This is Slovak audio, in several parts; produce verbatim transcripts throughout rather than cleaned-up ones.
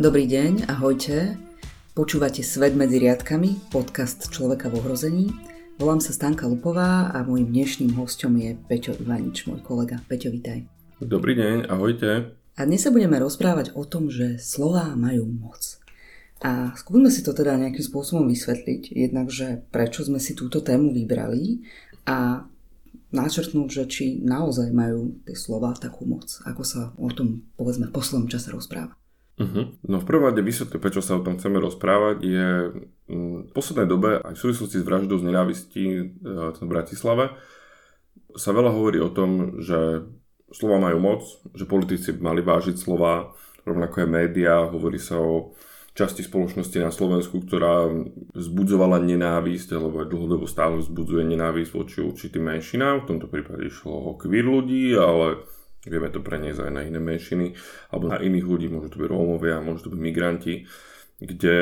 Dobrý deň, ahojte. Počúvate Svet medzi riadkami, podcast Človeka v ohrození. Volám sa Stanka Lupová a môjim dnešným hosťom je Peťo Ivanič, môj kolega. Peťo, vitaj. Dobrý deň, ahojte. A dnes sa budeme rozprávať o tom, že slová majú moc. A skúsme si to teda nejakým spôsobom vysvetliť, jednak, že prečo sme si túto tému vybrali a načrtnúť, že či naozaj majú tie slová takú moc, ako sa o tom, povedzme, v poslednom čase rozpráva. Uh-huh. No v prvom rade vysvetli, prečo sa o tom chceme rozprávať, je v poslednej dobe, aj v súvislosti s vraždou z nenávistí v Bratislave, sa veľa hovorí o tom, že slová majú moc, že politici mali vážiť slová, rovnako aj médiá, hovorí sa o časti spoločnosti na Slovensku, ktorá vzbudzovala nenávisť, alebo dlhodobo stále vzbudzuje nenávisť voči určitým menšinám. V tomto prípade išlo o queer ľudí, ale vieme to preniesť aj na iné menšiny, alebo na iných ľudí, môžu to byť Rómovia, môžu to byť migranti, kde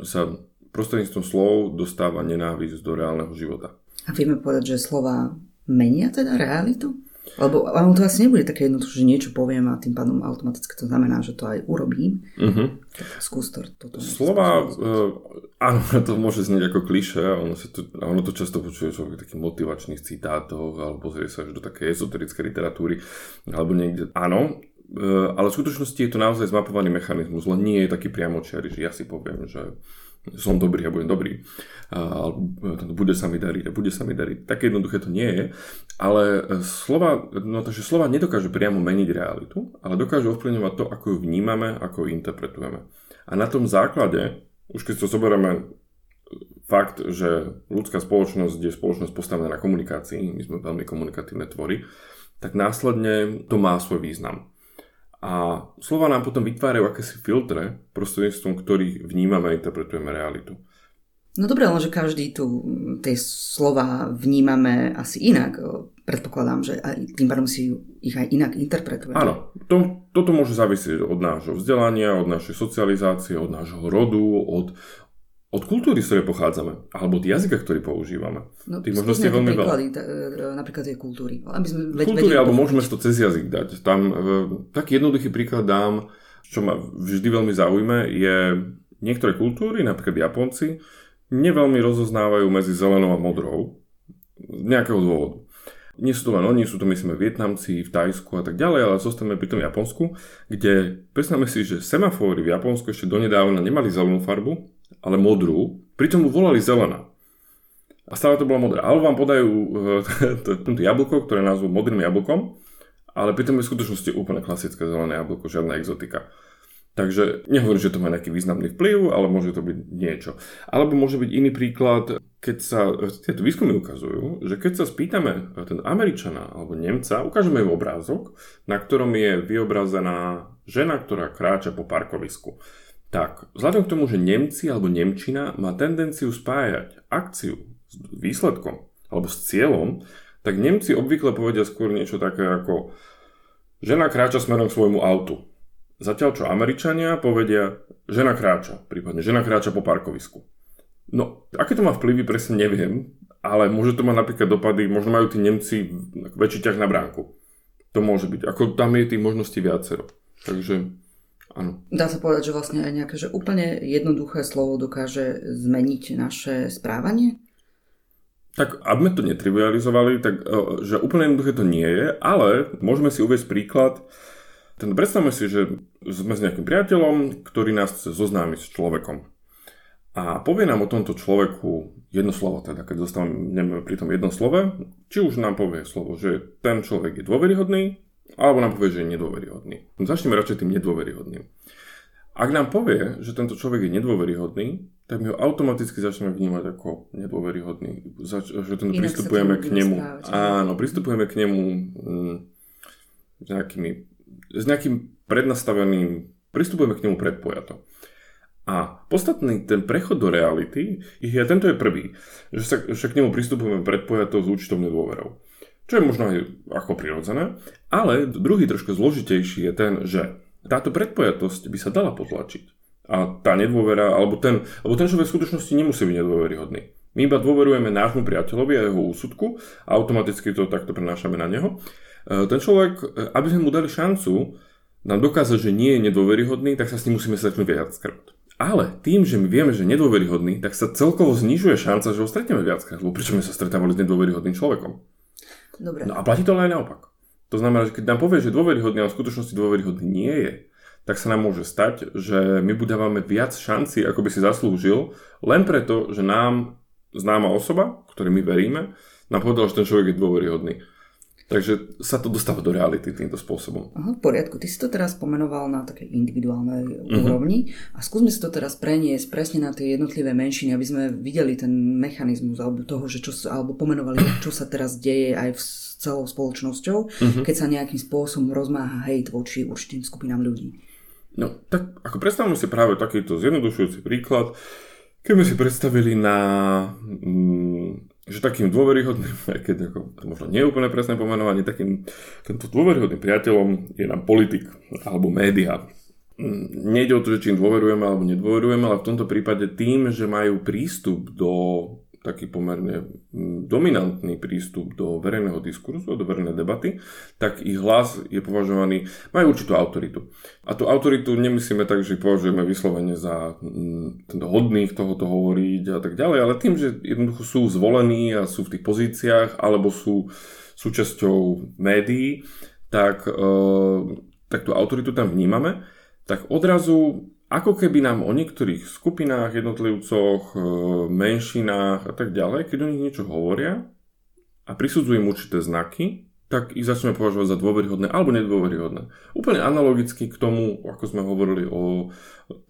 sa prostredníctvom slov dostáva nenávisť do reálneho života. A vieme povedať, že slová menia teda realitu? Lebo ono to asi nebude také jednoduché, že niečo poviem a tým pádom automaticky to znamená, že to aj urobím. Uh-huh. Skús to. Slova, uh, áno, to môže znieť ako klišé, ono, ono to často počuje človek v takých motivačných citátoch alebo pozrie sa až do takej ezoterické literatúry alebo niekde. Áno, uh, ale v skutočnosti je to naozaj zmapovaný mechanizmus, len nie je taký priamočiary, že ja si poviem, že som dobrý a budem dobrý. Bude sa mi dariť a bude sa mi dariť. Také jednoduché to nie je. Ale slova, no takže slova nedokážu priamo meniť realitu, ale dokážu ovplyvňovať to, ako ju vnímame, ako ju interpretujeme. A na tom základe, už keď to zoberieme fakt, že ľudská spoločnosť je spoločnosť postavená na komunikácii, my sme veľmi komunikatívne tvory, tak následne to má svoj význam. A slova nám potom vytvárajú akési filtre, prostredníctvom ktorých vnímame a interpretujeme realitu. No dobré, lenže každý tu tie slova vnímame asi inak. Predpokladám, že aj tým pádom si ich aj inak interpretujeme. Áno, to, toto môže závisieť od nášho vzdelania, od našej socializácie, od nášho rodu, od, od kultúry, z ktorej pochádzame, alebo od jazyka, ktorý používame. No, tých možností je veľmi veľa. Napríklad tej kultúry. Aby sme kultúry, alebo môžeme to cez jazyk dať. Tam taký jednoduchý príklad dám, čo ma vždy veľmi zaujme, je niektoré kultúry, napríklad Japonci, neveľmi rozoznávajú medzi zelenou a modrou z nejakého dôvodu. Nie sú to len oni, sú to myslíme Vietnamci, v Tajsku a tak ďalej, ale zostaneme pri tom Japonsku, kde predstavme si, že semafóry v Japonsku ešte donedávna nemali zelenú farbu, ale modrú, pritom ju volali zelená. A stále to bola modrá. Alebo vám podajú toto jablko, ktoré nazvú modrým jablkom, ale pritom je v skutočnosti úplne klasické zelené jablko, žiadna exotika. Takže nehovorím, že to má nejaký významný vplyv, ale môže to byť niečo. Alebo môže byť iný príklad, keď sa tieto výskumy ukazujú, že keď sa spýtame ten Američana alebo Nemca, ukážeme im obrázok, na ktorom je vyobrazená žena, ktorá kráča po parkovisku. Tak, vzhľadom k tomu, že Nemci alebo Nemčina má tendenciu spájať akciu s výsledkom alebo s cieľom, tak Nemci obvykle povedia skôr niečo také ako žena kráča smerom k svojmu autu. Zatiaľ čo Američania povedia žena kráča, prípadne žena kráča po parkovisku. No, aké to má vplyvy, presne neviem, ale môže to mať napríklad dopady, možno majú tí Nemci väčší ťah na bránku. To môže byť, ako tam je tých možností viacero. Takže, áno. Dá sa povedať, že vlastne aj nejaké, že úplne jednoduché slovo dokáže zmeniť naše správanie? Tak, aby sme to netrivializovali, tak, že úplne jednoduché to nie je, ale môžeme si uvieť príklad. Ten, predstavme si, že sme s nejakým priateľom, ktorý nás chce zoznámiť s človekom. A povie nám o tomto človeku jedno slovo, teda keď zostaneme pri tom jednom slove, či už nám povie slovo, že ten človek je dôveryhodný, alebo nám povie, že je nedôveryhodný. Začneme radšej tým nedôveryhodným. Ak nám povie, že tento človek je nedôveryhodný, tak my ho automaticky začneme vnímať ako nedôveryhodný. Zač- že ten pristupujeme k nemu. Áno, pristupujeme k nemu m, nejakými s nejakým prednastaveným, pristupujeme k nemu predpojato. A podstatný ten prechod do reality, ja tento je prvý, že sa že k nemu pristupujeme predpojato s určitou nedôverou. Čo je možno aj ako prirodzené, ale druhý trošku zložitejší je ten, že táto predpojatosť by sa dala potlačiť. A tá nedôvera, alebo ten, alebo ten človek v skutočnosti nemusí byť nedôveryhodný. My iba dôverujeme nášmu priateľovi a jeho úsudku a automaticky to takto prenášame na neho. Ten človek, aby sme mu dali šancu, nám dokáže, že nie je nedôveryhodný, tak sa s ním musíme stretnúť viackrát. Ale tým, že my vieme, že je nedôveryhodný, tak sa celkovo znižuje šanca, že ho stretneme viackrát, lebo prečo sme sa stretávali s nedôveryhodným človekom? Dobre. No a platí to ale aj naopak. To znamená, že keď nám povie, že dôveryhodný, ale v skutočnosti dôveryhodný nie je, tak sa nám môže stať, že my mu dávame viac šanci, ako by si zaslúžil, len preto, že nám známa osoba, ktorej my veríme, nám povedala, že ten človek je dôveryhodný. Takže sa to dostáva do reality týmto spôsobom. Aha, v poriadku. Ty si to teraz pomenoval na takej individuálnej úrovni uh-huh. a skúsme si to teraz preniesť presne na tie jednotlivé menšiny, aby sme videli ten mechanizmus alebo toho, že čo, alebo pomenovali, čo sa teraz deje aj v celou spoločnosťou, uh-huh. keď sa nejakým spôsobom rozmáha hejt voči určitým skupinám ľudí. No, tak ako predstavme si práve takýto zjednodušujúci príklad, keby si predstavili na... Mm, že takým dôveryhodným, aj keď ako, to možno nie je úplne presné pomenovanie, takým tento dôveryhodným priateľom je nám politik alebo média. Nejde o to, že či im dôverujeme alebo nedôverujeme, ale v tomto prípade tým, že majú prístup do taký pomerne dominantný prístup do verejného diskurzu, do verejnej debaty, tak ich hlas je považovaný, majú určitú autoritu. A tú autoritu nemyslíme tak, že ich považujeme vyslovene za hodných tohoto hovoriť a tak ďalej, ale tým, že jednoducho sú zvolení a sú v tých pozíciách, alebo sú súčasťou médií, tak, e, tak tú autoritu tam vnímame, tak odrazu ako keby nám o niektorých skupinách, jednotlivcoch, menšinách a tak ďalej, keď o nich niečo hovoria a prisudzujú im určité znaky, tak ich začneme považovať za dôveryhodné alebo nedôveryhodné. Úplne analogicky k tomu, ako sme hovorili o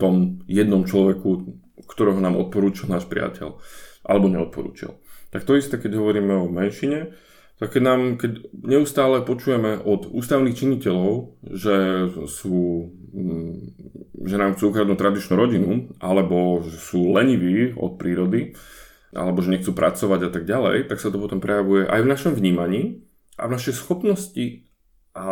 tom jednom človeku, ktorého nám odporúčil náš priateľ alebo neodporúčil. Tak to isté, keď hovoríme o menšine, tak keď nám keď neustále počujeme od ústavných činiteľov, že sú, že nám chcú ukradnúť tradičnú rodinu, alebo že sú leniví od prírody, alebo že nechcú pracovať a tak ďalej, tak sa to potom prejavuje aj v našom vnímaní a v našej schopnosti a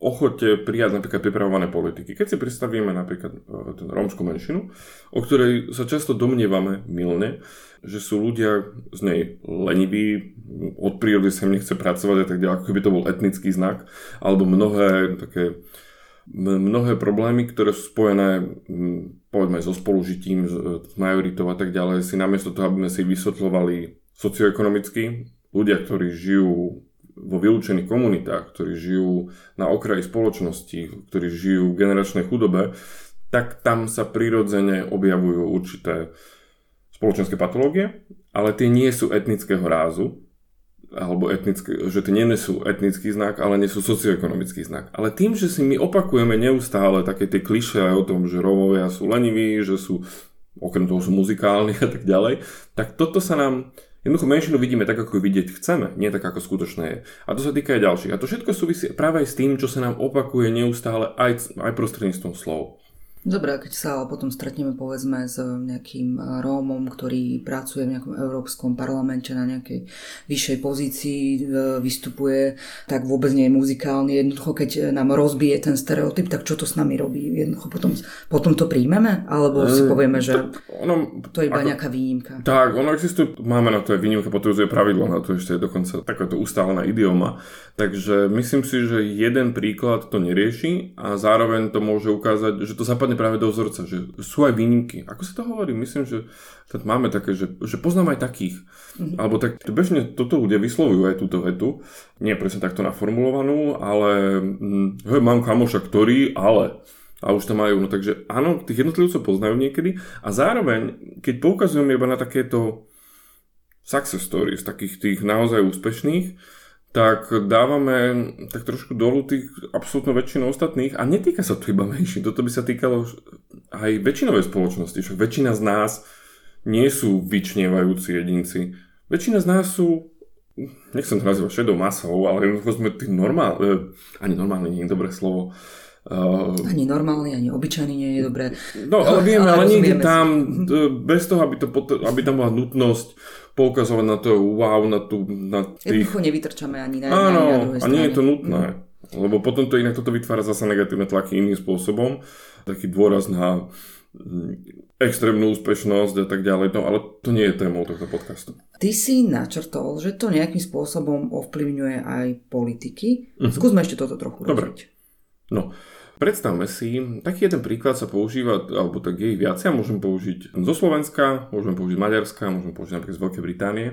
ochote prijať napríklad pripravované politiky. Keď si predstavíme napríklad ten rómsku menšinu, o ktorej sa často domnievame mylne, že sú ľudia z nej leniví, od prírody sa im nechce pracovať a tak ďalej, ako by to bol etnický znak, alebo mnohé také mnohé problémy, ktoré sú spojené povedzme so spolužitím, s majoritou a tak ďalej, si namiesto toho, aby sme si vysvetľovali socioekonomicky, ľudia, ktorí žijú vo vylúčených komunitách, ktorí žijú na okraji spoločnosti, ktorí žijú v generačnej chudobe, tak tam sa prirodzene objavujú určité spoločenské patológie, ale tie nie sú etnického rázu, alebo etnické, že tie nie sú etnický znak, ale nie sú socioekonomický znak. Ale tým, že si my opakujeme neustále také tie klišé o tom, že Rómovia sú leniví, že sú, okrem toho sú muzikálni a tak ďalej, tak toto sa nám... Jednoducho menšinu vidíme tak, ako ju vidieť chceme, nie tak, ako skutočné je. A to sa týka aj ďalších. A to všetko súvisí práve aj s tým, čo sa nám opakuje neustále aj, aj prostredníctvom slov. Dobre, keď sa potom stretneme povedzme s nejakým Rómom, ktorý pracuje v nejakom európskom parlamente na nejakej vyššej pozícii, vystupuje, tak vôbec nie je muzikálny. Jednoducho, keď nám rozbije ten stereotyp, tak čo to s nami robí? Jednoducho potom, potom to príjmeme? Alebo si povieme, že tak ono, to je iba ako, nejaká výnimka? Tak, ono existuje, máme na to aj výnimka, potvrdzuje pravidlo, na to ešte je dokonca takáto ustálená idioma. Takže myslím si, že jeden príklad to nerieši a zároveň to môže ukázať, že to zapadne práve do vzorca, že sú aj výnimky. Ako sa to hovorí? Myslím, že máme také, že, že poznám aj takých. Mm-hmm. Alebo tak bežne toto ľudia vyslovujú aj túto vetu. Nie presne takto naformulovanú, ale hej, mám kamoša, ktorý, ale... A už to majú. No takže áno, tých jednotlivcov poznajú niekedy. A zároveň, keď poukazujeme iba na takéto success stories, takých tých naozaj úspešných, tak dávame tak trošku dolu tých absolútno väčšinu ostatných a netýka sa to iba menšín. Toto by sa týkalo aj väčšinovej spoločnosti, však väčšina z nás nie sú vyčnievajúci jedinci. Väčšina z nás sú, nechcem to nazývať šedou masou, ale jednoducho sme tí normálni, ani normálni nie je dobré slovo. Uh, ani normálny, ani obyčajný nie je dobré. No, ale vieme, ale, ale niekde tam, bez toho, aby, to pot- aby tam bola nutnosť poukazovať na to, wow, na tú... Na tých... Jednoducho nevytrčame ani na, áno, na druhej strane. Áno, a nie je to nutné. Mm. Lebo potom to inak toto vytvára zase negatívne tlaky iným spôsobom. Taký dôraz na extrémnu úspešnosť a tak ďalej. No, ale to nie je témou tohto podcastu. Ty si načrtol, že to nejakým spôsobom ovplyvňuje aj politiky. Uh-huh. Skúsme ešte toto trochu rozviť. No, Predstavme si, taký jeden príklad sa používa, alebo tak je ich viac, ja môžem použiť zo Slovenska, môžem použiť Maďarska, môžem použiť napríklad z Veľkej Británie,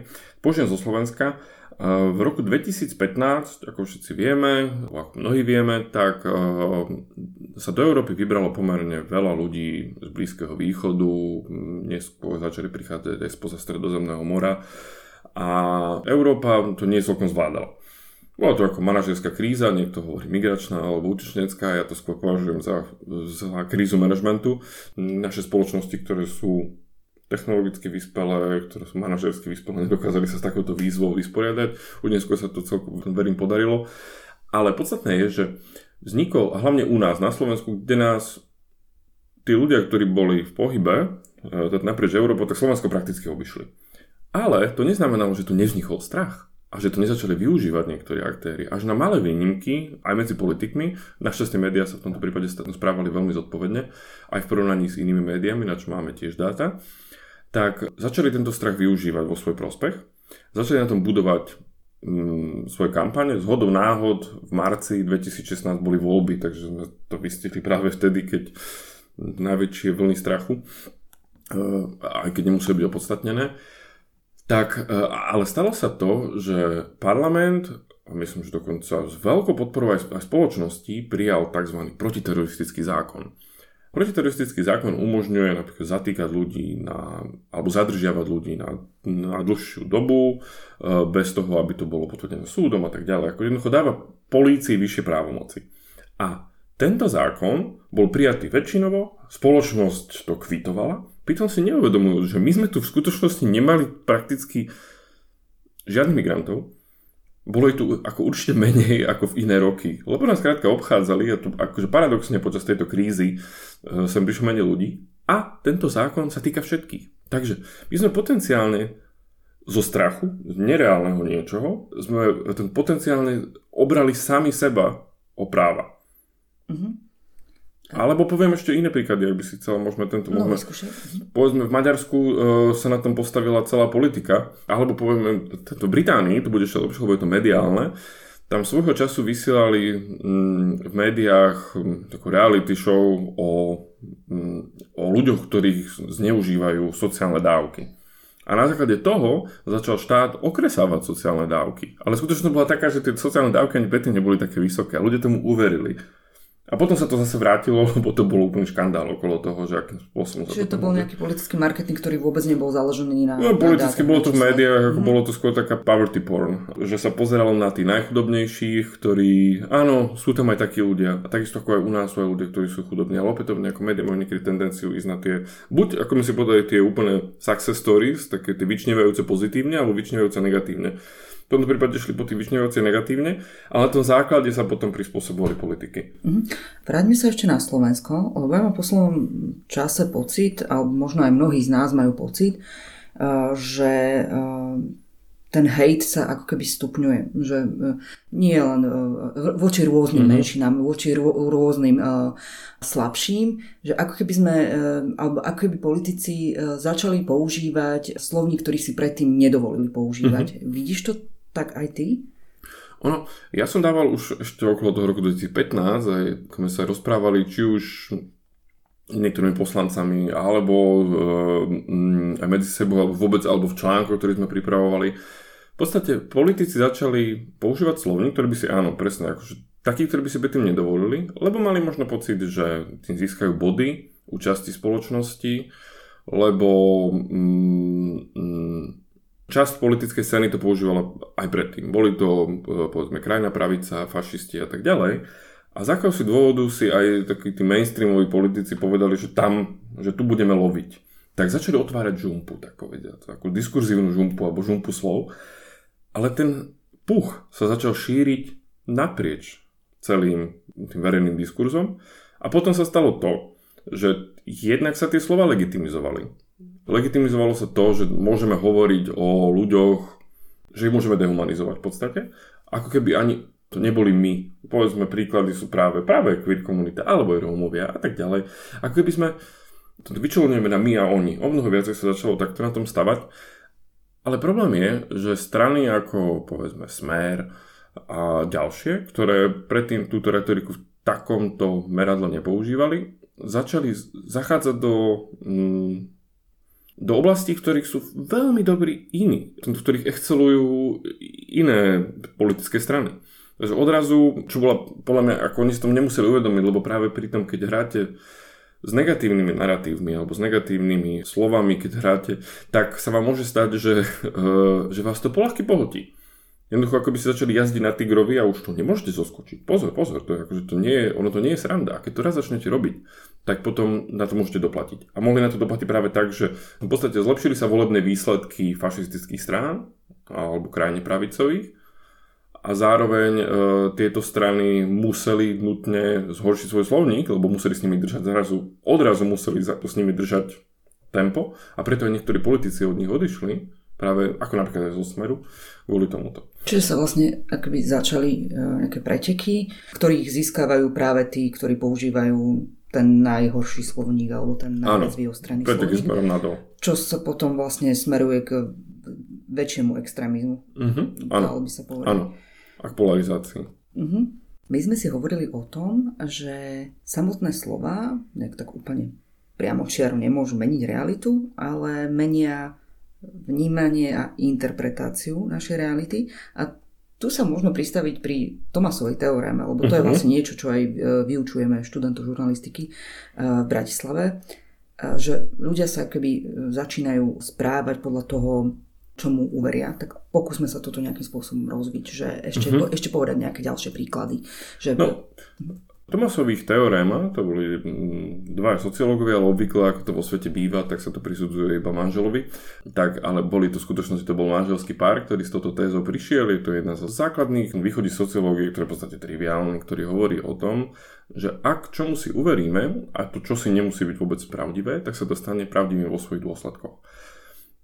použijem zo Slovenska. V roku dvetisícpätnásť, ako všetci vieme, ako mnohí vieme, tak sa do Európy vybralo pomerne veľa ľudí z Blízkeho východu, neskôr začali prichádzať aj spoza Stredozemného mora a Európa to nie celkom zvládala. Bola to ako manažerská kríza, niekto hovorí migračná alebo utečenecká, ja to skôr považujem za, za krízu manažmentu. Naše spoločnosti, ktoré sú technologicky vyspelé, ktoré sú manažersky vyspelé, nedokázali sa s takouto výzvou vysporiadať. Už neskôr sa to celkom, verím, podarilo. Ale podstatné je, že vznikol, a hlavne u nás na Slovensku, kde nás tí ľudia, ktorí boli v pohybe, teda naprieč Európou, tak Slovensko prakticky obišli. Ale to neznamenalo, že tu nevznikol strach. A že to nezačali využívať niektorí aktéri. Až na malé výnimky, aj medzi politikmi, našťastie médiá sa v tomto prípade správali veľmi zodpovedne, aj v porovnaní s inými médiami, na čo máme tiež dáta, tak začali tento strach využívať vo svoj prospech, začali na tom budovať mm, svoje kampane. Zhodou náhod v marci dvetisícšestnásť boli voľby, takže sme to vystihli práve vtedy, keď najväčšie vlny strachu, aj keď nemuseli byť opodstatnené. Tak, ale stalo sa to, že parlament, a myslím, že dokonca s veľkou podporou aj spoločnosti, prijal tzv. Protiteroristický zákon. Protiteroristický zákon umožňuje napríklad zatýkať ľudí na, alebo zadržiavať ľudí na, na dlhšiu dobu, bez toho, aby to bolo potvrdené súdom a tak ďalej. Ako jednoducho dáva polícii vyššie právomoci. A tento zákon bol prijatý väčšinovo, spoločnosť to kvitovala. Pritom si neuvedomujú, že my sme tu v skutočnosti nemali prakticky žiadnych migrantov. Bolo ich tu ako určite menej ako v iné roky. Lebo nás krátka obchádzali a tu akože paradoxne počas tejto krízy e, sem prišlo menej ľudí. A tento zákon sa týka všetkých. Takže my sme potenciálne zo strachu, z nereálneho niečoho, sme ten potenciálne obrali sami seba o práva. Mhm. Alebo poviem ešte iné príklady, ak by si chcel, môžeme tento... No, môžeme, povedzme, v Maďarsku e, sa na tom postavila celá politika, alebo povieme, v Británii, to bude ešte lepšie, lebo je to mediálne, tam svojho času vysielali m, v médiách m, takú reality show o, m, o ľuďoch, ktorých zneužívajú sociálne dávky. A na základe toho začal štát okresávať sociálne dávky. Ale skutočnosť bola taká, že tie sociálne dávky ani predtým neboli také vysoké. A ľudia tomu uverili. A potom sa to zase vrátilo, lebo to bol úplný škandál okolo toho, že akým spôsobom... Čiže to, to bol nejaký politický marketing, ktorý vôbec nebol založený na... No politicky na bolo to v médiách, ako mm-hmm. bolo to skôr taká poverty porn, že sa pozeralo na tých najchudobnejších, ktorí... Áno, sú tam aj takí ľudia. A takisto ako aj u nás sú aj ľudia, ktorí sú chudobní, ale opätovne ako médiá majú niekedy tendenciu ísť na tie... Buď, ako my si povedali, tie úplne success stories, také tie vyčnevajúce pozitívne alebo vyčnevajúce negatívne. V tomto prípade šli po tých vyčňovacie negatívne, ale na tom základe sa potom prispôsobovali politiky. Mm-hmm. Vráťme sa ešte na Slovensko, lebo ja mám v poslednom čase pocit, a možno aj mnohí z nás majú pocit, že ten hejt sa ako keby stupňuje. Že nie len voči rôznym mm-hmm. menšinám, voči rôznym slabším, že ako keby sme, alebo ako keby politici začali používať slovník, ktorý si predtým nedovolili používať. Mm-hmm. Vidíš to tak aj ty? Ono, ja som dával už ešte okolo toho roku dvetisícpätnásť, aj keď sme sa rozprávali, či už niektorými poslancami, alebo e, aj medzi sebou, alebo vôbec, alebo v článku, ktorý sme pripravovali. V podstate politici začali používať slovník, ktorý by si, áno, presne, akože takí, ktorí by si by tým nedovolili, lebo mali možno pocit, že tým získajú body účasti spoločnosti, lebo... Mm, mm, Časť politickej scény to používala aj predtým. Boli to, povedzme, krajná pravica, fašisti a tak ďalej. A z akého si dôvodu si aj takí tí mainstreamoví politici povedali, že tam, že tu budeme loviť. Tak začali otvárať žumpu, tak povediať. Takú diskurzívnu žumpu, alebo žumpu slov. Ale ten puch sa začal šíriť naprieč celým tým verejným diskurzom. A potom sa stalo to, že jednak sa tie slova legitimizovali. Legitimizovalo sa to, že môžeme hovoriť o ľuďoch, že ich môžeme dehumanizovať v podstate, ako keby ani to neboli my. Povedzme, príklady sú práve, práve queer komunita, alebo aj Rómovia a tak ďalej. Ako keby sme, to vyčlenujeme na my a oni. O mnoho viacej sa začalo takto na tom stavať. Ale problém je, že strany ako, povedzme, Smer a ďalšie, ktoré predtým túto retoriku v takomto meradle nepoužívali, začali zachádzať do, do oblastí, v ktorých sú veľmi dobrí iní, v ktorých excelujú iné politické strany. Takže odrazu, čo bola podľa mňa, ako oni si to nemuseli uvedomiť, lebo práve pri tom, keď hráte s negatívnymi naratívmi alebo s negatívnymi slovami, keď hráte, tak sa vám môže stať, že, že vás to poľahky pohotí. Jednoducho, ako by ste začali jazdiť na Tigrovi a už to nemôžete zoskočiť. Pozor, pozor, to je, akože to nie je, ono to nie je sranda. A keď to raz začnete robiť, tak potom na to môžete doplatiť. A mohli na to doplatiť práve tak, že v podstate zlepšili sa volebné výsledky fašistických strán alebo krajne pravicových a zároveň e, tieto strany museli nutne zhoršiť svoj slovník, lebo museli s nimi držať zrazu, odrazu museli za, s nimi držať tempo a preto aj niektorí politici od nich odišli, práve ako napríklad aj zo Smeru, kvôli tomuto. Čiže sa vlastne akoby začali nejaké preteky, ktorých získavajú práve tí, ktorí používajú ten najhorší slovník alebo ten najviac vyostrený slovník. Čo sa potom vlastne smeruje k väčšiemu extrémizmu. Uh-huh. Dalo by sa povedať. Áno, a k polarizácii. Uh-huh. My sme si hovorili o tom, že samotné slova nejak tak úplne priamo čiaru nemôžu meniť realitu, ale menia vnímanie a interpretáciu našej reality. A tu sa možno pristaviť pri Thomasovej teoréme, lebo to uh-huh. je vlastne niečo, čo aj vyučujeme študentov žurnalistiky v Bratislave, že ľudia sa keby začínajú správať podľa toho, čomu uveria, tak pokúsme sa toto nejakým spôsobom rozviť, že ešte, uh-huh. po, ešte povedať nejaké ďalšie príklady. Že... No, Thomasových teorém, to boli dva sociológovia, ale obvykle, ako to vo svete býva, tak sa to prisudzuje iba manželovi, tak, ale boli to v skutočnosti, to bol manželský pár, ktorý s touto tézou prišiel, je to jedna z základných východí sociológie, ktoré je v podstate triviálne, ktorý hovorí o tom, že ak čomu si uveríme, a to čo si nemusí byť vôbec pravdivé, tak sa to stane pravdivým vo svojich dôsledkoch.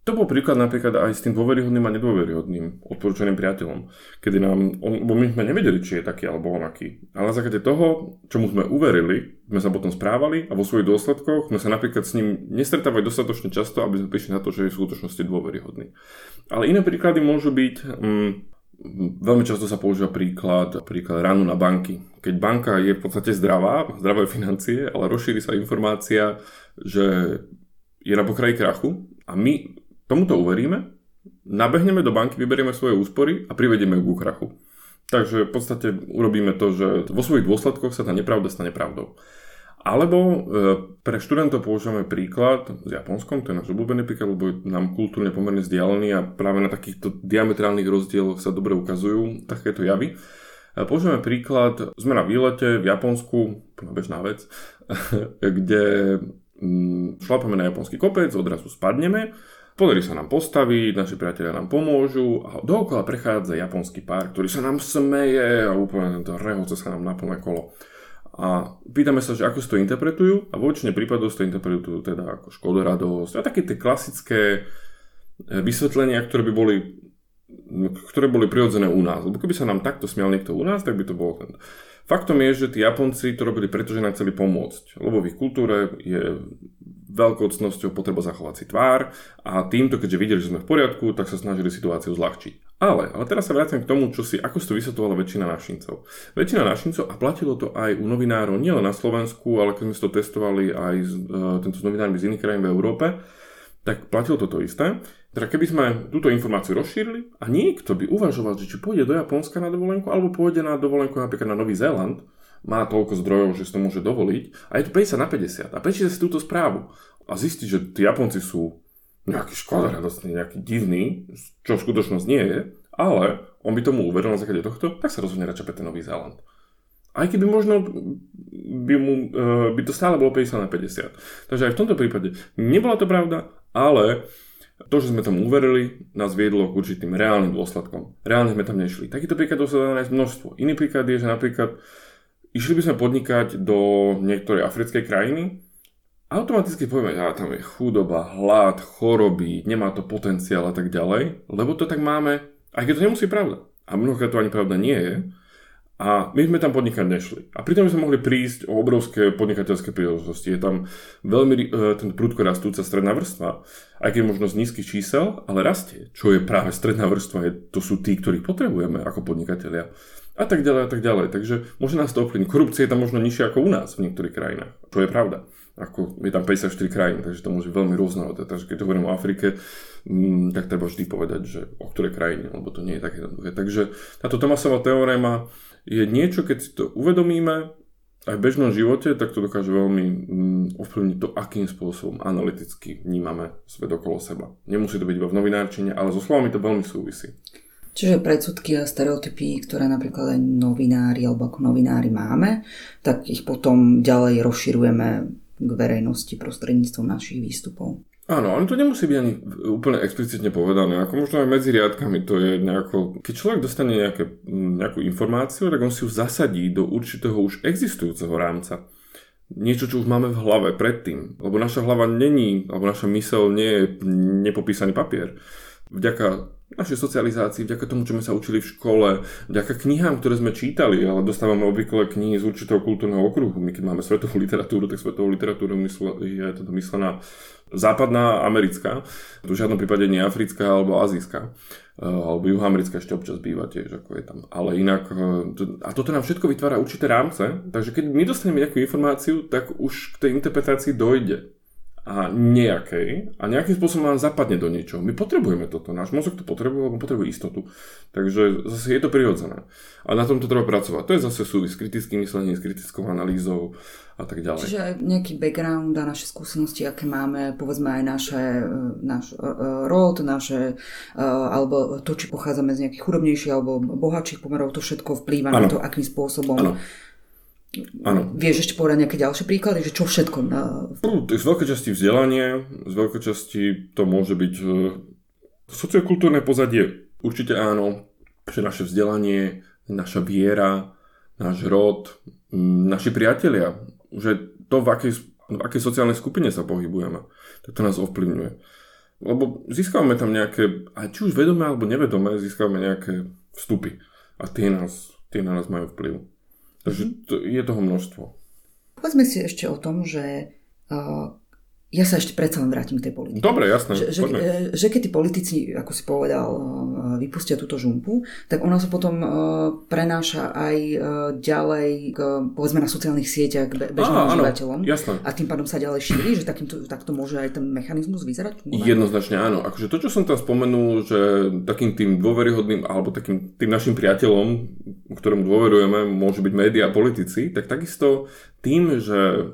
To bol príklad napríklad aj s tým dôveryhodným a nedôveryhodným odporúčaným priateľom, kedy nám, on, bo my sme nevedeli, či je taký alebo onaký, ale na základe toho, čomu sme uverili, sme sa potom správali a vo svojich dôsledkoch sme sa napríklad s ním nestretávali dostatočne často, aby sme prišli na to, že je v skutočnosti dôveryhodný. Ale iné príklady môžu byť, mm, veľmi často sa používa príklad, príklad ránu na banky. Keď banka je v podstate zdravá, zdravé financie, ale rozšíri sa informácia, že je na pokraji krachu a my tomuto uveríme, nabehneme do banky, vyberieme svoje úspory a privedieme ju k krachu. Takže v podstate urobíme to, že vo svojich dôsledkoch sa tá nepravda stane pravdou. Alebo e, pre študentov používame príklad s Japonskom, to je náš obľúbený príklad, lebo je nám kultúrne pomerne vzdialený a práve na takýchto diametrálnych rozdieloch sa dobre ukazujú takéto javy. E, používame príklad, sme na výlete v Japonsku, bežná vec, kde mm, šlapame na japonský kopec, odrazu spadneme. Podarí sa nám postaviť, naši priatelia nám pomôžu a dookola prechádza japonský pár, ktorý sa nám smeje a úplne to rehoce sa nám naplne kolo. A pýtame sa, že ako si to interpretujú a vo väčšine prípadov si to interpretujú teda ako škodoradosť a také tie klasické vysvetlenia, ktoré by boli, ktoré boli prirodzené u nás. Lebo keby sa nám takto smial niekto u nás, tak by to bolo ten... Faktom je, že tí Japonci to robili, pretože nám chceli pomôcť, lebo v ich kultúre je veľkocnosťou potreba zachovať si tvár a týmto, keďže videli, že sme v poriadku, tak sa snažili situáciu zľahčiť. Ale, ale teraz sa vrátim k tomu, čo si, ako si to vysvetlovala väčšina našincov. Väčšina našincov, a platilo to aj u novinárov, nielen na Slovensku, ale keď sme to testovali aj s, e, tento s novinármi z iných krajín v Európe, tak platilo toto isté. Teda keby sme túto informáciu rozšírili a niekto by uvažoval, že či pôjde do Japonska na dovolenku, alebo pôjde na dovolenku napríklad na Nový Zéland, má toľko zdrojov, že si to môže dovoliť a je to päťdesiat na päťdesiat a prečíta si túto správu a zistí, že tí Japonci sú nejaký škodoradostný, nejaký divný, čo v skutočnosti nie je, ale on by tomu uveril na základe tohto, tak sa rozhodne radšej pre ten Nový Zéland. Aj keby možno by, mu, by to stále bolo päťdesiat na päťdesiat. Takže aj v tomto prípade nebola to pravda, ale... To, že sme tomu uverili, nás viedlo k určitým reálnym dôsledkom. Reálne sme tam nešli. Takýto príkladov sa dá nájsť množstvo. Iný príklad je, že napríklad išli by sme podnikať do niektorej africkej krajiny, automaticky povieme, že tam je chudoba, hlad, choroby, nemá to potenciál a tak ďalej, lebo to tak máme, aj keď to nemusí pravda. A mnohokrát to ani pravda nie je. A my sme tam podnikať nešli. A pritom sme mohli prísť o obrovské podnikateľské príležitosti. Je tam veľmi ten prudko rastúca stredná vrstva, aj keď možno z nízkych čísel, ale rastie. Čo je práve stredná vrstva, je, to sú tí, ktorých potrebujeme ako podnikatelia. a tak ďalej a tak ďalej. Takže môže nás to ovplyvniť. Korupcia je tam možno nižšia ako u nás v niektorých krajinách, čo je pravda. Ako je tam päťdesiatštyri krajín, takže to môže veľmi rôznorodé. Takže keď hovorím o Afrike, m, tak treba vždy povedať, že o ktorej krajine, lebo to nie je také jednoduché. Takže táto Thomasova teoréma je niečo, keď si to uvedomíme aj v bežnom živote, tak to dokáže veľmi m, ovplyvniť to, akým spôsobom analyticky vnímame svet okolo seba. Nemusí to byť iba v novinárčine, ale so slovami to veľmi súvisí. Čiže predsudky a stereotypy, ktoré napríklad aj novinári alebo ako novinári máme, tak ich potom ďalej rozširujeme k verejnosti prostredníctvom našich výstupov. Áno, ale to nemusí byť ani úplne explicitne povedané. Ako možno aj medzi riadkami to je nejako... Keď človek dostane nejaké, nejakú informáciu, tak on si ju zasadí do určitého už existujúceho rámca. Niečo, čo už máme v hlave predtým. Lebo naša hlava není, alebo naša myseľ nie je nepopísaný papier. Vďaka našej socializácii, vďaka tomu, čo sme sa učili v škole, vďaka knihám, ktoré sme čítali, ale dostávame obvykle knihy z určitého kultúrneho okruhu. My keď máme svetovú literatúru, tak svetovú literatúru je teda myslená západná, americká, v žiadnom prípade nie africká alebo azijská, alebo juhoamerická ešte občas býva tiež, ako je tam. Ale inak, a toto nám všetko vytvára určité rámce, takže keď my dostaneme nejakú informáciu, tak už k tej interpretácii dojde. A nejakej, a nejakým spôsobom nám zapadne do niečoho. My potrebujeme toto, náš mozog to potrebuje, lebo potrebuje istotu. Takže zase je to prirodzené. A na tom to treba pracovať. To je zase súvisť s kritickým myslením, s kritickou analýzou a tak ďalej. Čiže nejaký background a naše skúsenosti, aké máme, povedzme aj naše, náš rod, naše, alebo to, či pochádzame z nejakých chudobnejších alebo bohatších pomerov, to všetko vplýva ano. Na to, akým spôsobom... Ano. Áno. Vieš ešte povedať nejaké ďalšie príklady, že čo všetko? Na... Z veľkej časti vzdelanie, z veľkej časti to môže byť sociokultúrne pozadie. Určite áno, že naše vzdelanie, naša viera, náš rod, naši priatelia, že to v akej, v akej sociálnej skupine sa pohybujeme, tak to nás ovplyvňuje. Lebo získavame tam nejaké, a či už vedomé alebo nevedomé, získavame nejaké vstupy a tie, nás, tie na nás majú vplyv. Takže to, je toho množstvo. Povedzme si ešte o tom, že uh, ja sa ešte predsa len vrátim k tej politike. Dobre, jasné. Že, že, že keď tí politici, ako si povedal, uh, vypustia túto žumpu, tak ona sa potom uh, prenáša aj uh, ďalej k, povedzme na sociálnych sieťach k bežným užívateľom. A tým pádom sa ďalej šíri, že takýmto, takto môže aj ten mechanizmus vyzerať? Môžem? Jednoznačne áno. Akože to, čo som tam spomenul, že takým tým dôveryhodným, alebo takým tým našim priateľom, ktorému dôverujeme, môžu byť médiá a politici, tak takisto tým, že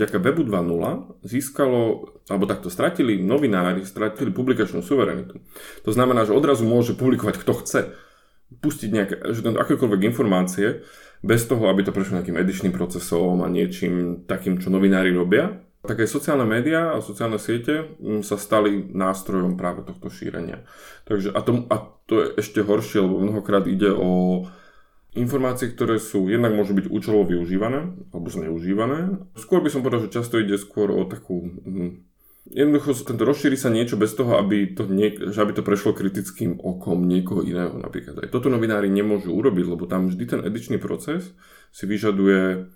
vďaka webu dva bodka nula získalo, alebo takto stratili novinári, stratili publikačnú suverenitu. To znamená, že odrazu môže publikovať kto chce, pustiť nejaké, že akékoľvek informácie, bez toho, aby to prešlo nejakým edičným procesom a niečím takým, čo novinári robia. Také sociálne médiá a sociálne siete sa stali nástrojom práve tohto šírenia. Takže, a, to, a to je ešte horšie, lebo mnohokrát ide o informácie, ktoré sú, jednak môžu byť účelovo využívané, alebo sú neužívané. Skôr by som povedal, že často ide skôr o takú... Hm, jednoducho rozšíri sa niečo bez toho, aby to, niek- že aby to prešlo kritickým okom niekoho iného napríklad. Aj toto novinári nemôžu urobiť, lebo tam vždy ten edičný proces si vyžaduje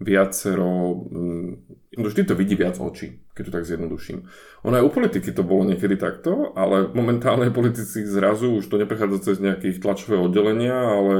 viacero... Hm, vždy to vidí viac očí, keď to tak zjednoduším. Ono aj u politiky to bolo niekedy takto, ale momentálne politici zrazu už to neprechádza cez nejakých tlačového oddelenia, ale...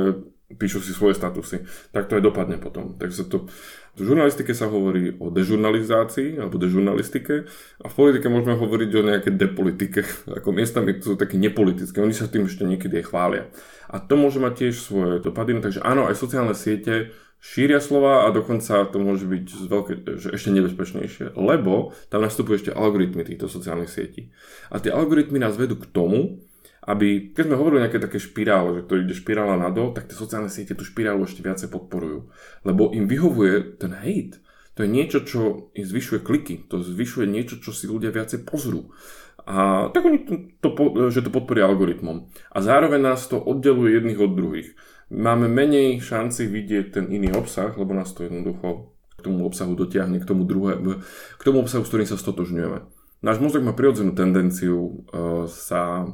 píšu si svoje statusy, tak to aj dopadne potom. Takže to, v žurnalistike sa hovorí o dežurnalizácii alebo dežurnalistike a v politike môžeme hovoriť o nejakej depolitike, ako miestami sú také nepolitické, oni sa tým ešte niekedy aj chvália. A to môže mať tiež svoje dopady, takže áno, aj sociálne siete šíria slova a dokonca to môže byť z veľké, že ešte nebezpečnejšie, lebo tam nastupujú ešte algoritmy týchto sociálnych sietí. A tie algoritmy nás vedú k tomu, aby, keď sme hovorili o nejaké také špirále, že to ide špirála nadol, tak tie sociálne siete tú špirálu ešte viacej podporujú. Lebo im vyhovuje ten hate. To je niečo, čo im zvyšuje kliky. To zvyšuje niečo, čo si ľudia viacej pozrú. A tak oni to, to, že to podporia algoritmom. A zároveň nás to oddeluje jedných od druhých. Máme menej šanci vidieť ten iný obsah, lebo nás to jednoducho k tomu obsahu dotiahne, k tomu druhému, k tomu obsahu, s ktorým sa stotožňujeme. Náš mozog má prirodzenú tendenciu e, sa...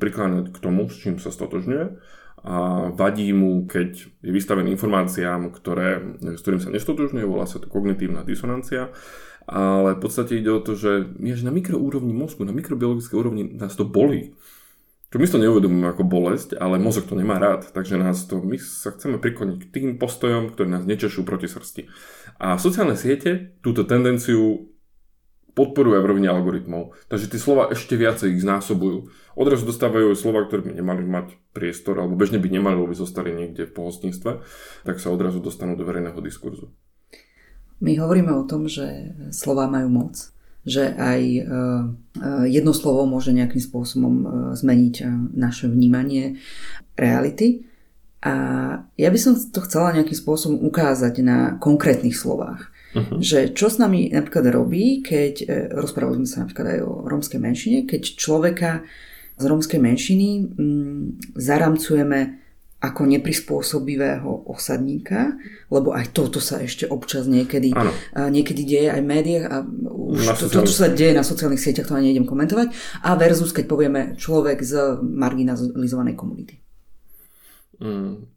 prikláňať k tomu, s čím sa stotožňuje a vadí mu, keď je vystavený informáciám, ktoré, s ktorým sa nestotožňuje, volá sa to kognitívna disonancia, ale v podstate ide o to, že na mikroúrovni mozgu, na mikrobiologické úrovni nás to bolí. Čo my si to neuvedomujeme ako bolesť, ale mozog to nemá rád, takže nás to, my sa chceme prikloniť k tým postojom, ktoré nás nečešujú proti srsti. A sociálne siete túto tendenciu podporujú aj v rovine algoritmov, takže tie slova ešte viacej ich znásobujú. Odrazu dostávajú aj slova, ktoré by nemali mať priestor, alebo bežne by nemali, lebo by zostali niekde v pohostinstve, tak sa odrazu dostanú do verejného diskurzu. My hovoríme o tom, že slova majú moc, že aj jedno slovo môže nejakým spôsobom zmeniť naše vnímanie reality. A ja by som to chcela nejakým spôsobom ukázať na konkrétnych slovách. Uh-huh. Že čo s nami napríklad robí, keď rozprávame sa napríklad aj o rómskej menšine, keď človeka z rómskej menšiny m, zaramcujeme ako neprispôsobivého osadníka, lebo aj toto sa ešte občas niekedy, niekedy deje aj v médiách a už to, to, čo sa deje na sociálnych sieťach, to ani nejdem komentovať, a versus, keď povieme človek z marginalizovanej komunity. Mm,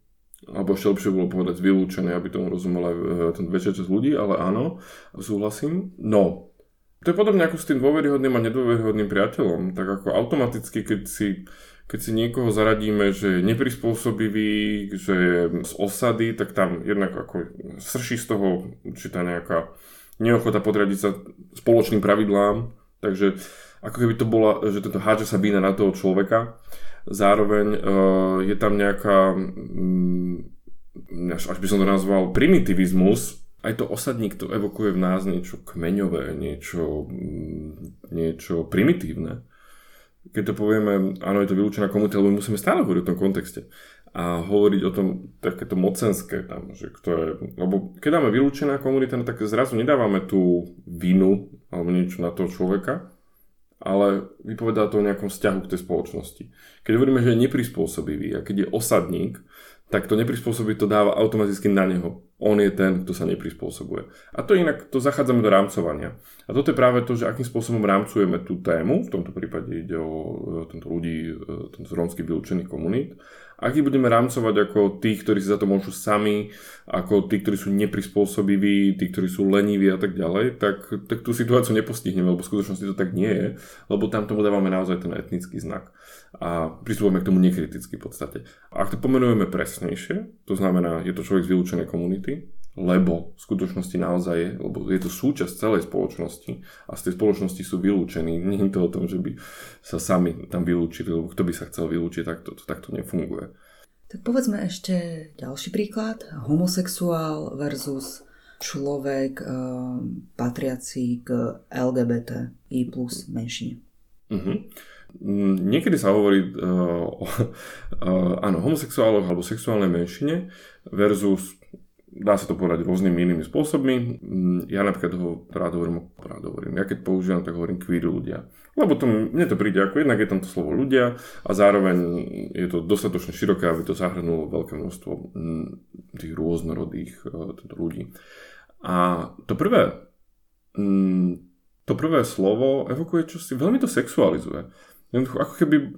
alebo ešte lepšie bolo povedať vylúčené, aby tomu rozumel aj ten väčšia časť ľudí, ale áno, súhlasím. No, to je podobne ako s tým dôveryhodným a nedôveryhodným priateľom, tak ako automaticky, keď si Keď si niekoho zaradíme, že je neprispôsobivý, že je z osady, tak tam jednak ako srší z toho určitá nejaká neochota podriadiť sa spoločným pravidlám. Takže ako keby to bola, že toto hádže sa vína na toho človeka. Zároveň e, je tam nejaká, m, až by som to nazval, primitivizmus. Aj to osadník to evokuje v nás niečo kmeňové, niečo, m, niečo primitívne. Keď to povieme, áno, je to vylúčená komunita, lebo musíme stále hovoriť o tom kontexte a hovoriť o tom takéto mocenské tam, že kto je, lebo keď dáme vylúčená komunita, no tak zrazu nedávame tú vinu alebo niečo na toho človeka, ale vypovedá to o nejakom vzťahu k tej spoločnosti. Keď hovoríme, že je neprispôsobivý a keď je osadník, tak to neprispôsobí to dáva automaticky na neho. On je ten, kto sa neprispôsobuje. A to inak, to zachádzame do rámcovania. A toto je práve to, že akým spôsobom rámcujeme tú tému, v tomto prípade ide o tento ľudí, tento rómsky vylúčených komunít, aký budeme rámcovať ako tých, ktorí si za to môžu sami, ako tí, ktorí sú neprispôsobiví, tí, ktorí sú leniví a tak ďalej, tak, tak tú situáciu nepostihneme, lebo v skutočnosti to tak nie je, lebo tam tomu dávame naozaj ten etnický znak. A pristupujeme k tomu nekriticky v podstate. A ak to pomenujeme presnejšie, to znamená, je to človek z vylúčenej komunity, lebo v skutočnosti naozaj je, lebo je to súčasť celej spoločnosti a z tej spoločnosti sú vylúčení. Nie je to o tom, že by sa sami tam vylúčili, lebo kto by sa chcel vylúčiť, tak to, to, tak to nefunguje. Tak povedzme ešte ďalší príklad. Homosexuál versus človek e, patriaci k el gé bé té í plus menšine. Mhm. Niekedy sa hovorí uh, o uh, áno, homosexuáloch alebo sexuálnej menšine versus, dá sa to povedať rôznymi inými spôsobmi. Ja napríklad ho rád hovorím, rád hovorím. Ja keď používam, tak hovorím queer ľudia. Lebo to, mne to príde ako jednak je tam to slovo ľudia a zároveň je to dostatočne široké, aby to zahrnulo veľké množstvo tých rôznorodých uh, ľudí. A to prvé um, to prvé slovo evokuje čosi, veľmi to sexualizuje. Ako keby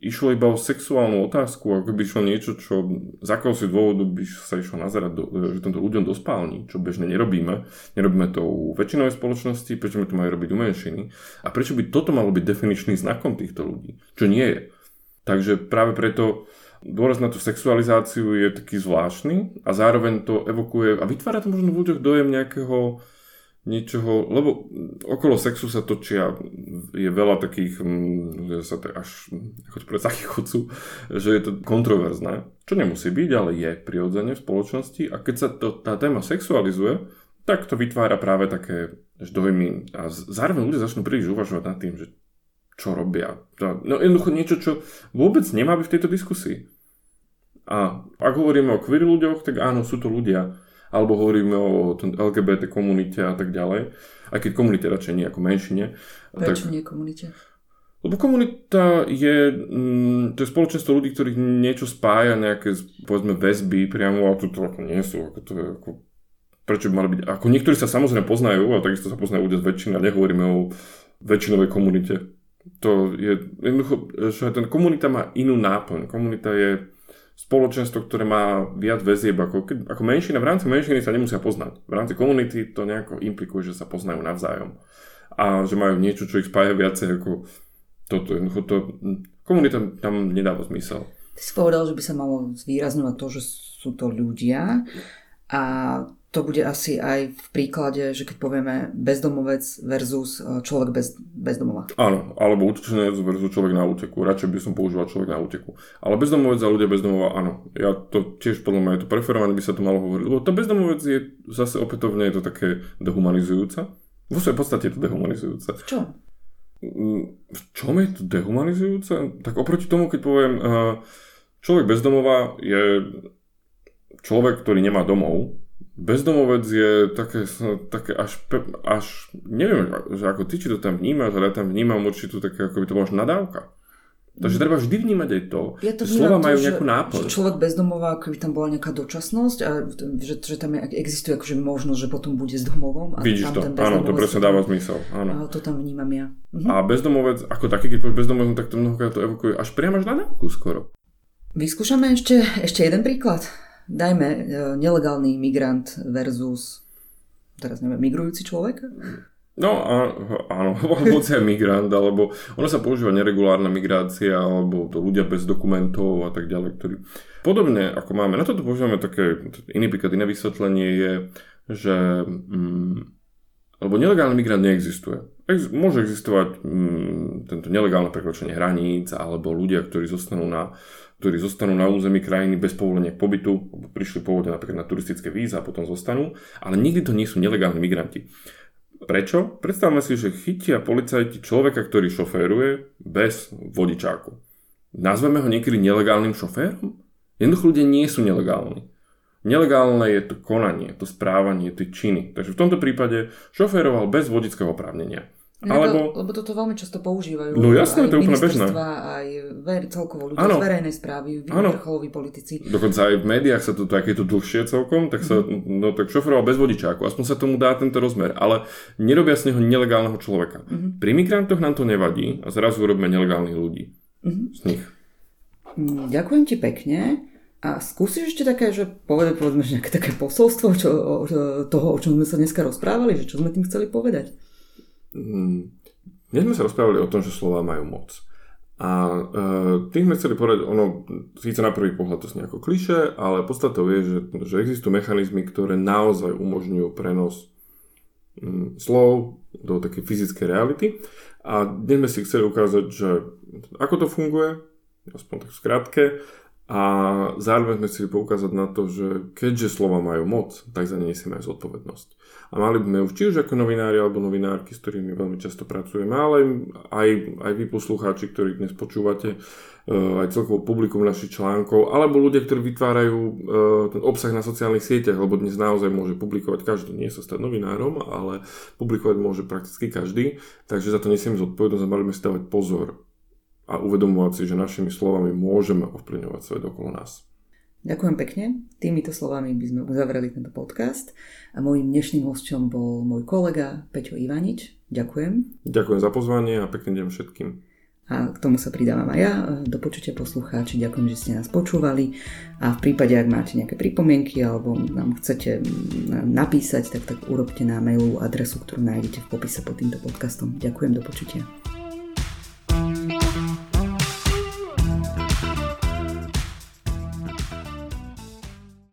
išlo iba o sexuálnu otázku, ako keby išlo niečo, čo z akéhosi dôvodu by sa išlo nazerať, do, že tento ľuďom do spálni, čo bežne nerobíme. Nerobíme to u väčšinovej spoločnosti, prečo by to majú robiť u menšiny. A prečo by toto malo byť definičným znakom týchto ľudí, čo nie je. Takže práve preto dôraz na tú sexualizáciu je taký zvláštny a zároveň to evokuje a vytvára to možno v ľuďoch dojem nejakého niečoho, lebo okolo sexu sa točia, je veľa takých, že sa tak až choď pre zachichodcu, že je to kontroverzné, čo nemusí byť, ale je prirodzene v spoločnosti a keď sa to, tá téma sexualizuje, tak to vytvára práve také dojmy a zároveň ľudia začnú príliš uvažovať nad tým, že čo robia. No jednoducho niečo, čo vôbec nemá byť v tejto diskusii. A ak hovoríme o queer ľuďoch, tak áno, sú to ľudia, alebo hovoríme o el gé bé té komunite a tak ďalej. Aj keď komunite radšej nie ako menšine. Prečo tak, nie komunite? Lebo komunita je, to je spoločenstvo ľudí, ktorých niečo spája, nejaké, povedzme, väzby priamo, ale to, to ako nie sú, ako to je, ako, prečo by mali byť, ako niektorí sa samozrejme poznajú, a takisto sa poznajú ľudia z väčšiny, nehovoríme o väčšinovej komunite. To je, jednoducho, že ten komunita má inú náplň, komunita je spoločenstvo, ktoré má viac väzieb ako, ako menšina. V rámci menšiny sa nemusia poznať. V rámci komunity to nejako implikuje, že sa poznajú navzájom. A že majú niečo, čo ich spája viacej ako toto. To, Komunita tam nedáva zmysel. Ty si povedal, že by sa malo zvýrazňovať to, že sú to ľudia a to bude asi aj v príklade, že keď povieme bezdomovec versus človek bez, bez domova. Áno, alebo utečenec versus človek na úteku. Radšej by som používal človek na úteku. Ale bezdomovec a ľudia bez domova, áno. Ja to tiež podľa mňa je to preferované, by sa to malo hovoriť. Lebo to bezdomovec je zase opätovne je to také dehumanizujúce. Vo svojej podstate je to dehumanizujúce. V čom? V čom je to dehumanizujúce? Tak oproti tomu, keď poviem, človek bez domova je človek, ktorý nemá domov. Bezdomovec je také, také až, až, neviem, že ako ty, či to tam vnímaš, ale ja tam vnímam určitú také, ako by to bola nadávka. Takže treba vždy vnímať aj to, ja to že slova majú nejakú náplň. Človek bezdomová, keby tam bola nejaká dočasnosť a že, že tam je, existuje akože možnosť, že potom bude s domovom. A vidíš tam to, áno, to presne dáva zmysel. Áno. To tam vnímam ja. Mhm. A bezdomovec, ako taký, keď povieš bezdomovec, tak to mnohokrát to evokuje až priam až na nadávku skoro. Vyskúšame ešte, ešte jeden príklad. Dajme nelegálny migrant versus, teraz neviem, migrujúci človek? No á, áno, alebo je migrant, alebo ono sa používa neregulárna migrácia, alebo to ľudia bez dokumentov a tak ďalej, ktorí... Podobne ako máme, na toto používame také iný príklad, iné vysvetlenie je, že... Mm, lebo nelegálny migrant neexistuje. Ex- môže existovať mm, tento nelegálne prekročenie hraníc, alebo ľudia, ktorí zostanú na... ktorí zostanú na území krajiny bez povolenia k pobytu, prišli pôvodne napríklad na turistické víza a potom zostanú, ale nikdy to nie sú nelegálni migranti. Prečo? Predstavme si, že chytia policajti človeka, ktorý šoféruje bez vodičáku. Nazveme ho niekedy nelegálnym šoférom? Jednoducho ľudia nie sú nelegálni. Nelegálne je to konanie, to správanie, tie činy. Takže v tomto prípade šoféroval bez vodičského oprávnenia. Alebo... Lebo toto veľmi často používajú. No jasné, to je úplne bežné. Aj celkovo ľudia z verejnej správy, vrcholoví politici. Dokonca aj v médiách sa to, aké je to dlhšie celkom, tak sa mm. no, tak šoféroval bez vodičáku. Aspoň sa tomu dá tento rozmer, ale nerobia z neho nelegálneho človeka. Mm-hmm. Pri migrantoch nám to nevadí a zrazu robíme nelegálnych ľudí. Mm-hmm. Z nich. Ďakujem ti pekne. A skúsiš ešte také, že povedať, povedzme, že nejaké také posolstvo čo, o, toho, o čom sme sa dneska rozprávali, že čo sme tým chceli povedať? Dnes sme sa rozprávali o tom, že slová majú moc. A e, tým sme chceli povedať, ono, síce na prvý pohľad to znie ako klišé, ale podstatou je, že, že existujú mechanizmy, ktoré naozaj umožňujú prenos mm, slov do takej fyzickej reality. A dnes sme si chceli ukázať, že ako to funguje, aspoň tak v skratke, a zároveň sme chceli poukázať na to, že keďže slova majú moc, tak za ne nesieme aj zodpovednosť. A mali by sme už, či už ako novinári alebo novinárky, s ktorými veľmi často pracujeme, ale aj, aj vy poslucháči, ktorí dnes počúvate, aj celkovo publikum našich článkov, alebo ľudia, ktorí vytvárajú ten obsah na sociálnych sieťach, lebo dnes naozaj môže publikovať každý, nie sa stať novinárom, ale publikovať môže prakticky každý, takže za to nesieme zodpovednosť a mali by sme si dávať pozor a uvedomovať si, že našimi slovami môžeme ovplyvňovať svet okolo nás. Ďakujem pekne. Týmito slovami by sme uzavreli tento podcast. A môjim dnešným hosťom bol môj kolega Peťo Ivanič. Ďakujem. Ďakujem za pozvanie a pekný deň všetkým. A k tomu sa pridávam aj ja. Do počutia poslucháči. Ďakujem, že ste nás počúvali. A v prípade, ak máte nejaké pripomienky alebo nám chcete napísať, tak, tak urobte na mailovú adresu, ktorú nájdete v popise pod týmto podcastom. Ďakujem, do počutia.